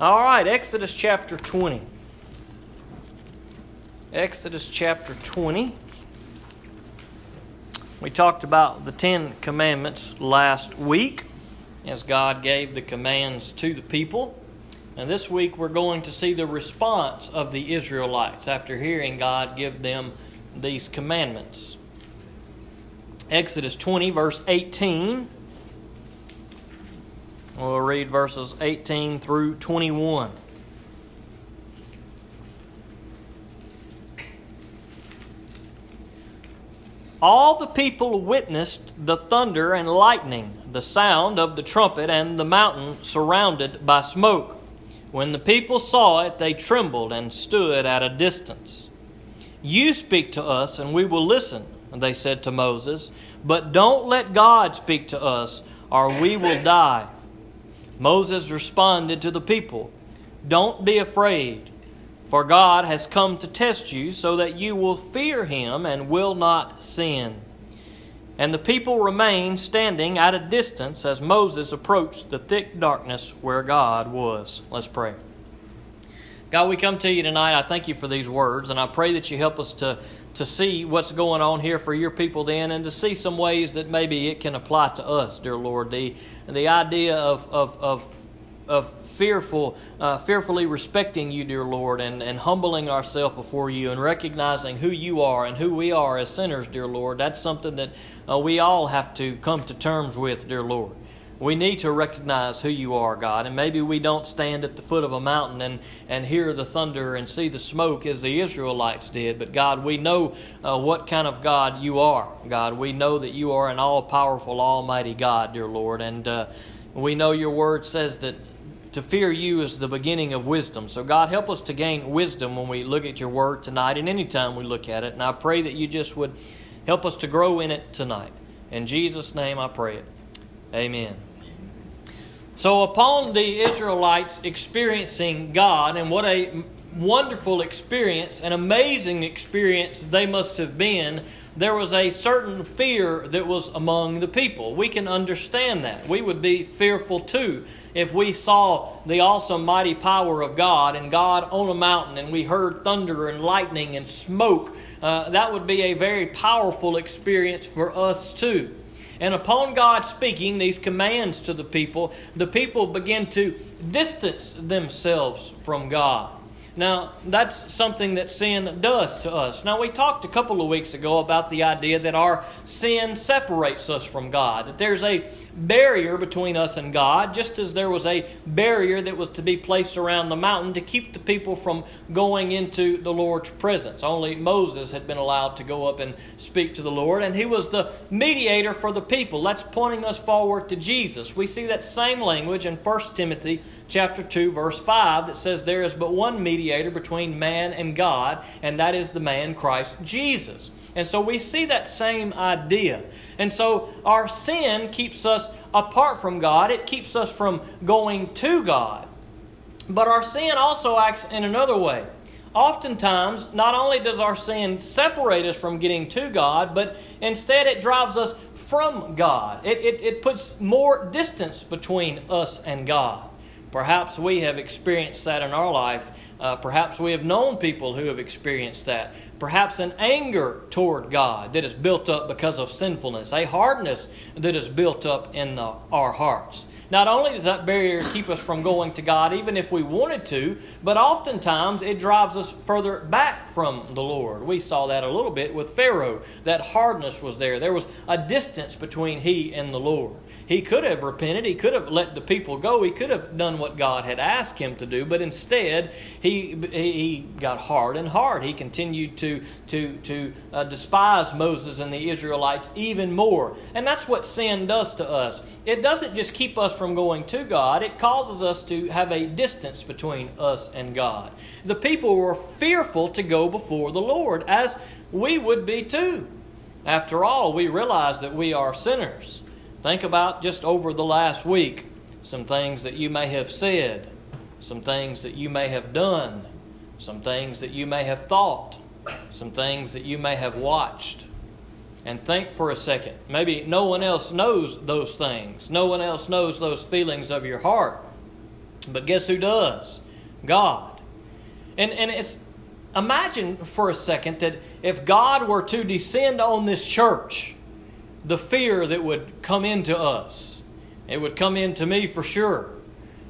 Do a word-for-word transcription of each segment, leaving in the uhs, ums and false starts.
All right, Exodus chapter twenty. Exodus chapter twenty. We talked about the Ten Commandments last week as God gave the commands to the people. And this week we're going to see the response of the Israelites after hearing God give them these commandments. Exodus twenty, verse eighteen. We'll read verses eighteen through twenty-one. All the people witnessed the thunder and lightning, the sound of the trumpet, and the mountain surrounded by smoke. When the people saw it, they trembled and stood at a distance. "You speak to us, and we will listen," they said to Moses. "But don't let God speak to us, or we will die." Moses responded to the people, "Don't be afraid, for God has come to test you so that you will fear Him and will not sin." And the people remained standing at a distance as Moses approached the thick darkness where God was. Let's pray. God, we come to you tonight. I thank you for these words, and I pray that you help us to, to see what's going on here for your people then, and to see some ways that maybe it can apply to us, dear Lord. The, the idea of of of, of fearful, uh, fearfully respecting you, dear Lord, and, and humbling ourselves before you and recognizing who you are and who we are as sinners, dear Lord. That's something that uh, we all have to come to terms with, dear Lord. We need to recognize who you are, God, and maybe we don't stand at the foot of a mountain and, and hear the thunder and see the smoke as the Israelites did, but God, we know uh, what kind of God you are. God, we know that you are an all-powerful, almighty God, dear Lord, and uh, we know your word says that to fear you is the beginning of wisdom. So God, help us to gain wisdom when we look at your word tonight and any time we look at it, and I pray that you just would help us to grow in it tonight. In Jesus' name I pray it. Amen. So upon the Israelites experiencing God, and what a wonderful experience, an amazing experience they must have been, there was a certain fear that was among the people. We can understand that. We would be fearful too if we saw the awesome mighty power of God and God on a mountain and we heard thunder and lightning and smoke. Uh, that would be a very powerful experience for us too. And upon God speaking these commands to the people, the people begin to distance themselves from God. Now, that's something that sin does to us. Now, we talked a couple of weeks ago about the idea that our sin separates us from God, that there's a barrier between us and God, just as there was a barrier that was to be placed around the mountain to keep the people from going into the Lord's presence. Only Moses had been allowed to go up and speak to the Lord, and he was the mediator for the people. That's pointing us forward to Jesus. We see that same language in First Timothy chapter two, verse five, that says there is but one mediator between man and God, and that is the man Christ Jesus. And so we see that same idea. And so our sin keeps us apart from God. It keeps us from going to God. But our sin also acts in another way. Oftentimes, not only does our sin separate us from getting to God, but instead it drives us from God. It, it, it puts more distance between us and God. Perhaps we have experienced that in our life. Uh, perhaps we have known people who have experienced that. Perhaps an anger toward God that is built up because of sinfulness, a hardness that is built up in the, our hearts. Not only does that barrier keep us from going to God, even if we wanted to, but oftentimes it drives us further back from the Lord. We saw that a little bit with Pharaoh. That hardness was there. There was a distance between he and the Lord. He could have repented. He could have let the people go. He could have done what God had asked him to do, but instead he he got hard and hard. He continued to, to, to uh, despise Moses and the Israelites even more. And that's what sin does to us. It doesn't just keep us from going to God, it causes us to have a distance between us and God. The people were fearful to go before the Lord, as we would be too. After all, we realize that we are sinners. Think about just over the last week, some things that you may have said, some things that you may have done, some things that you may have thought, some things that you may have watched. And think for a second. Maybe no one else knows those things. No one else knows those feelings of your heart. But guess who does? God. And and it's imagine for a second that if God were to descend on this church, the fear that would come into us. It would come into me for sure.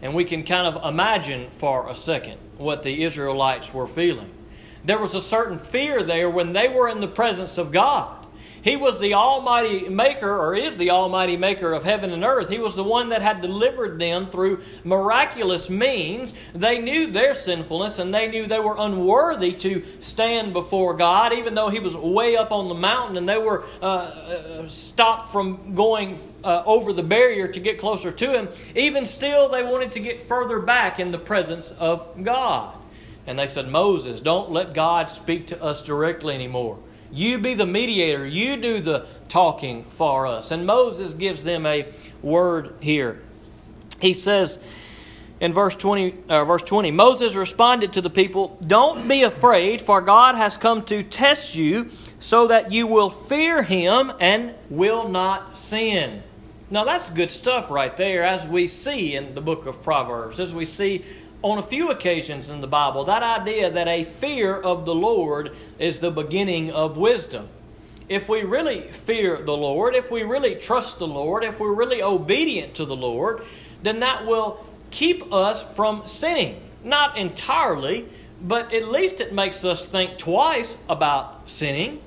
And we can kind of imagine for a second what the Israelites were feeling. There was a certain fear there when they were in the presence of God. He was the Almighty Maker, or is the Almighty Maker of heaven and earth. He was the one that had delivered them through miraculous means. They knew their sinfulness, and they knew they were unworthy to stand before God, even though He was way up on the mountain, and they were uh, stopped from going uh, over the barrier to get closer to Him. Even still, they wanted to get further back in the presence of God. And they said, Moses, don't let God speak to us directly anymore. You be the mediator. You do the talking for us. And Moses gives them a word here. He says in verse twenty, uh, verse twenty, Moses responded to the people, don't be afraid, for God has come to test you so that you will fear Him and will not sin. Now that's good stuff right there, as we see in the book of Proverbs, as we see on a few occasions in the Bible, that idea that a fear of the Lord is the beginning of wisdom. If we really fear the Lord, if we really trust the Lord, if we're really obedient to the Lord, then that will keep us from sinning. Not entirely, but at least it makes us think twice about sinning.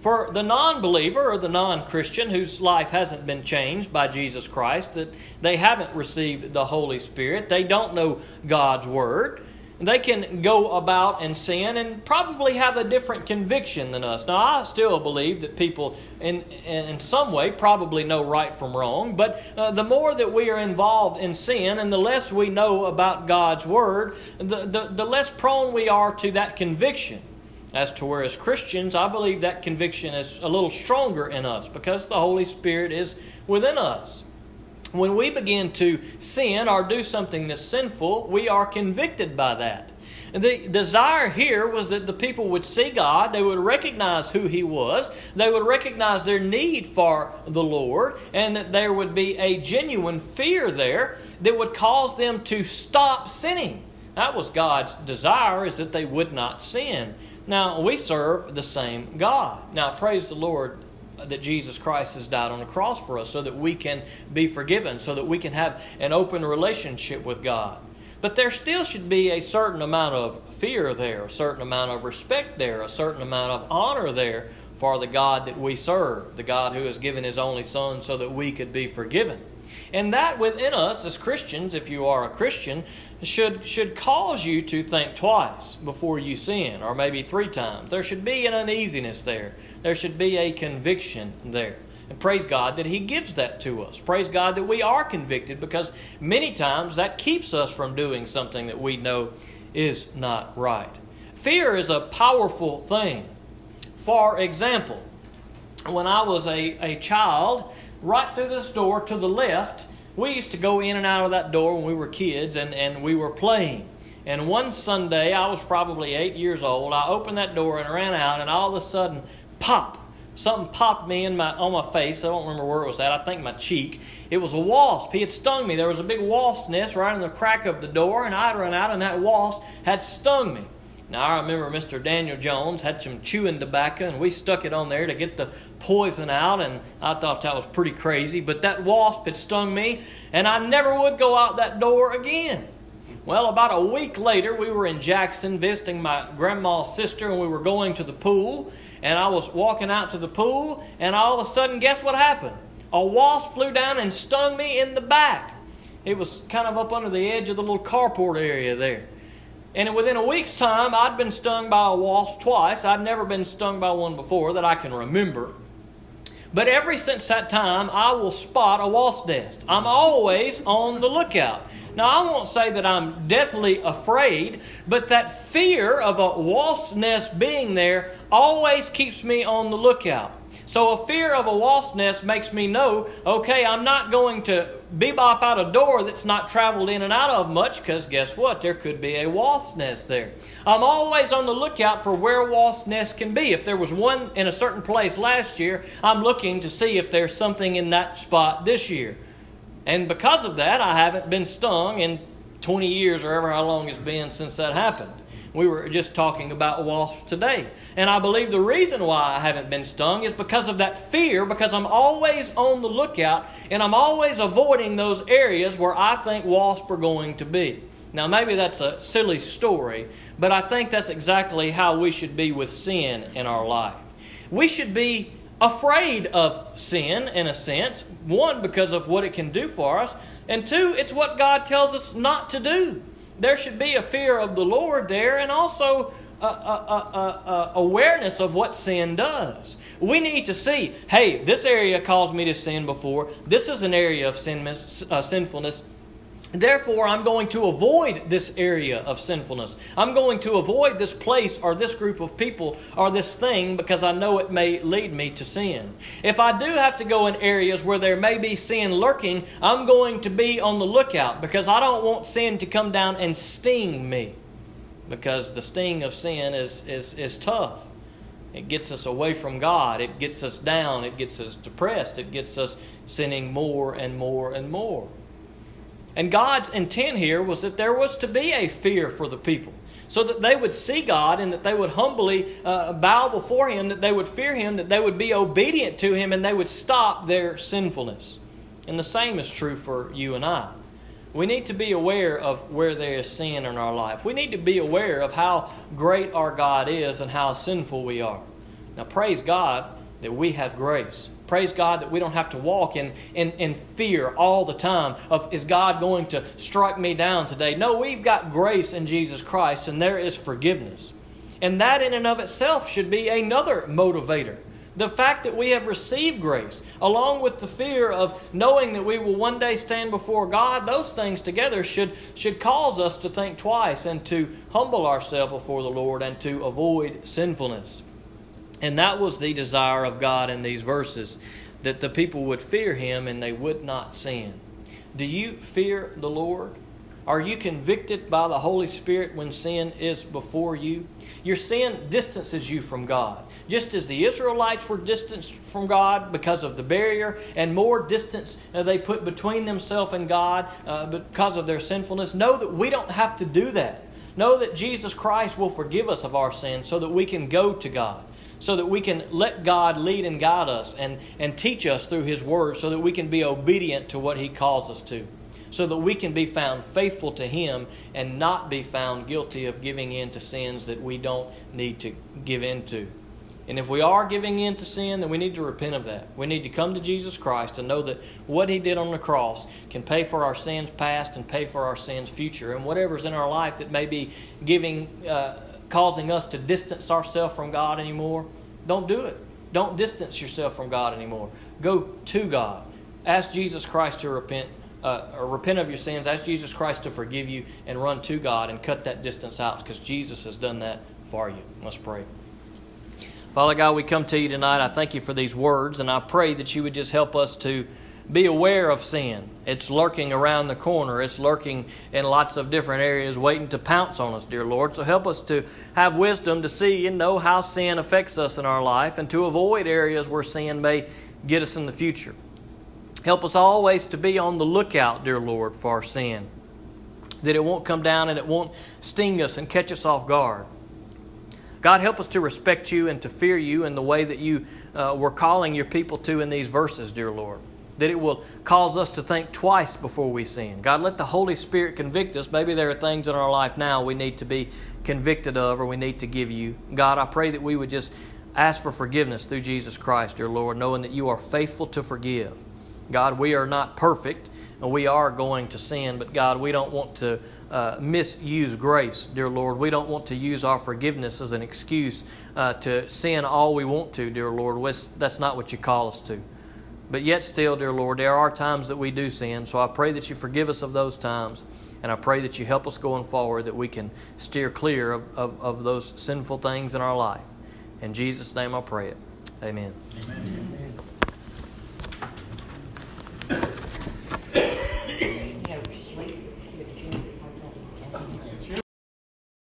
For the non-believer or the non-Christian whose life hasn't been changed by Jesus Christ, that they haven't received the Holy Spirit, they don't know God's Word, they can go about and sin and probably have a different conviction than us. Now, I still believe that people in in some way probably know right from wrong, but uh, the more that we are involved in sin and the less we know about God's Word, the the, the less prone we are to that conviction. As to where as Christians, I believe that conviction is a little stronger in us because the Holy Spirit is within us. When we begin to sin or do something that's sinful, we are convicted by that. The desire here was that the people would see God, they would recognize who He was, they would recognize their need for the Lord, and that there would be a genuine fear there that would cause them to stop sinning. That was God's desire, is that they would not sin. Now, we serve the same God. Now, praise the Lord that Jesus Christ has died on the cross for us so that we can be forgiven, so that we can have an open relationship with God. But there still should be a certain amount of fear there, a certain amount of respect there, a certain amount of honor there for the God that we serve, the God who has given His only Son so that we could be forgiven. And that within us as Christians, if you are a Christian, should should cause you to think twice before you sin, or maybe three times. There should be an uneasiness there. There should be a conviction there. And praise God that He gives that to us. Praise God that we are convicted, because many times that keeps us from doing something that we know is not right. Fear is a powerful thing. For example, when I was a, a child, right through this door to the left, we used to go in and out of that door when we were kids, and, and we were playing. And one Sunday, I was probably eight years old, I opened that door and ran out, and all of a sudden, pop! Something popped me in my on my face. I don't remember where it was at. I think my cheek. It was a wasp. He had stung me. There was a big wasp's nest right in the crack of the door, and I'd run out, and that wasp had stung me. Now, I remember Mister Daniel Jones had some chewing tobacco, and we stuck it on there to get the poison out, and I thought that was pretty crazy. But that wasp had stung me, and I never would go out that door again. Well, about a week later, we were in Jackson visiting my grandma's sister, and we were going to the pool, and I was walking out to the pool, and all of a sudden, guess what happened? A wasp flew down and stung me in the back. It was kind of up under the edge of the little carport area there. And within a week's time, I'd been stung by a wasp twice. I'd never been stung by one before that I can remember. But ever since that time, I will spot a wasp nest. I'm always on the lookout. Now, I won't say that I'm deathly afraid, but that fear of a wasp nest being there always keeps me on the lookout. So a fear of a wasp nest makes me know, okay, I'm not going to bebop out a door that's not traveled in and out of much, because guess what? There could be a wasp nest there. I'm always on the lookout for where wasp nests can be. If there was one in a certain place last year, I'm looking to see if there's something in that spot this year. And because of that, I haven't been stung in twenty years or ever how long it's been since that happened. We were just talking about wasps today. And I believe the reason why I haven't been stung is because of that fear, because I'm always on the lookout and I'm always avoiding those areas where I think wasps are going to be. Now, maybe that's a silly story, but I think that's exactly how we should be with sin in our life. We should be afraid of sin, in a sense. One, because of what it can do for us. And two, it's what God tells us not to do. There should be a fear of the Lord there, and also a, a, a, a awareness of what sin does. We need to see, hey, this area caused me to sin before. This is an area of sin, uh, sinfulness. Therefore, I'm going to avoid this area of sinfulness. I'm going to avoid this place or this group of people or this thing because I know it may lead me to sin. If I do have to go in areas where there may be sin lurking, I'm going to be on the lookout because I don't want sin to come down and sting me, because the sting of sin is, is, is tough. It gets us away from God. It gets us down. It gets us depressed. It gets us sinning more and more and more. And God's intent here was that there was to be a fear for the people, so that they would see God and that they would humbly uh, bow before Him, that they would fear Him, that they would be obedient to Him, and they would stop their sinfulness. And the same is true for you and I. We need to be aware of where there is sin in our life. We need to be aware of how great our God is and how sinful we are. Now, praise God that we have grace. Praise God that we don't have to walk in, in, in fear all the time of, is God going to strike me down today? No, we've got grace in Jesus Christ, and there is forgiveness. And that in and of itself should be another motivator. The fact that we have received grace, along with the fear of knowing that we will one day stand before God, those things together should, should cause us to think twice and to humble ourselves before the Lord and to avoid sinfulness. And that was the desire of God in these verses, that the people would fear Him and they would not sin. Do you fear the Lord? Are you convicted by the Holy Spirit when sin is before you? Your sin distances you from God, just as the Israelites were distanced from God because of the barrier, and more distance they put between themselves and God uh, because of their sinfulness. Know that we don't have to do that. Know that Jesus Christ will forgive us of our sins so that we can go to God, so that we can let God lead and guide us and, and teach us through His Word, so that we can be obedient to what He calls us to, so that we can be found faithful to Him and not be found guilty of giving in to sins that we don't need to give in to. And if we are giving in to sin, then we need to repent of that. We need to come to Jesus Christ and know that what He did on the cross can pay for our sins past and pay for our sins future, and whatever's in our life that may be giving... Uh, causing us to distance ourselves from God anymore, don't do it. Don't distance yourself from God anymore. Go to God. Ask Jesus Christ to repent, uh, or repent of your sins. Ask Jesus Christ to forgive you and run to God and cut that distance out, because Jesus has done that for you. Let's pray. Father God, we come to You tonight. I thank You for these words, and I pray that You would just help us to be aware of sin. It's lurking around the corner. It's lurking in lots of different areas waiting to pounce on us, dear Lord. So help us to have wisdom to see and know how sin affects us in our life and to avoid areas where sin may get us in the future. Help us always to be on the lookout, dear Lord, for our sin, that it won't come down and it won't sting us and catch us off guard. God, help us to respect You and to fear You in the way that You uh, were calling Your people to in these verses, dear Lord, that it will cause us to think twice before we sin. God, let the Holy Spirit convict us. Maybe there are things in our life now we need to be convicted of or we need to give You. God, I pray that we would just ask for forgiveness through Jesus Christ, dear Lord, knowing that You are faithful to forgive. God, we are not perfect, and we are going to sin, but God, we don't want to uh, misuse grace, dear Lord. We don't want to use our forgiveness as an excuse uh, to sin all we want to, dear Lord. That's not what You call us to. But yet still, dear Lord, there are times that we do sin, so I pray that You forgive us of those times, and I pray that You help us going forward, that we can steer clear of, of, of those sinful things in our life. In Jesus' name I pray it. Amen. Amen.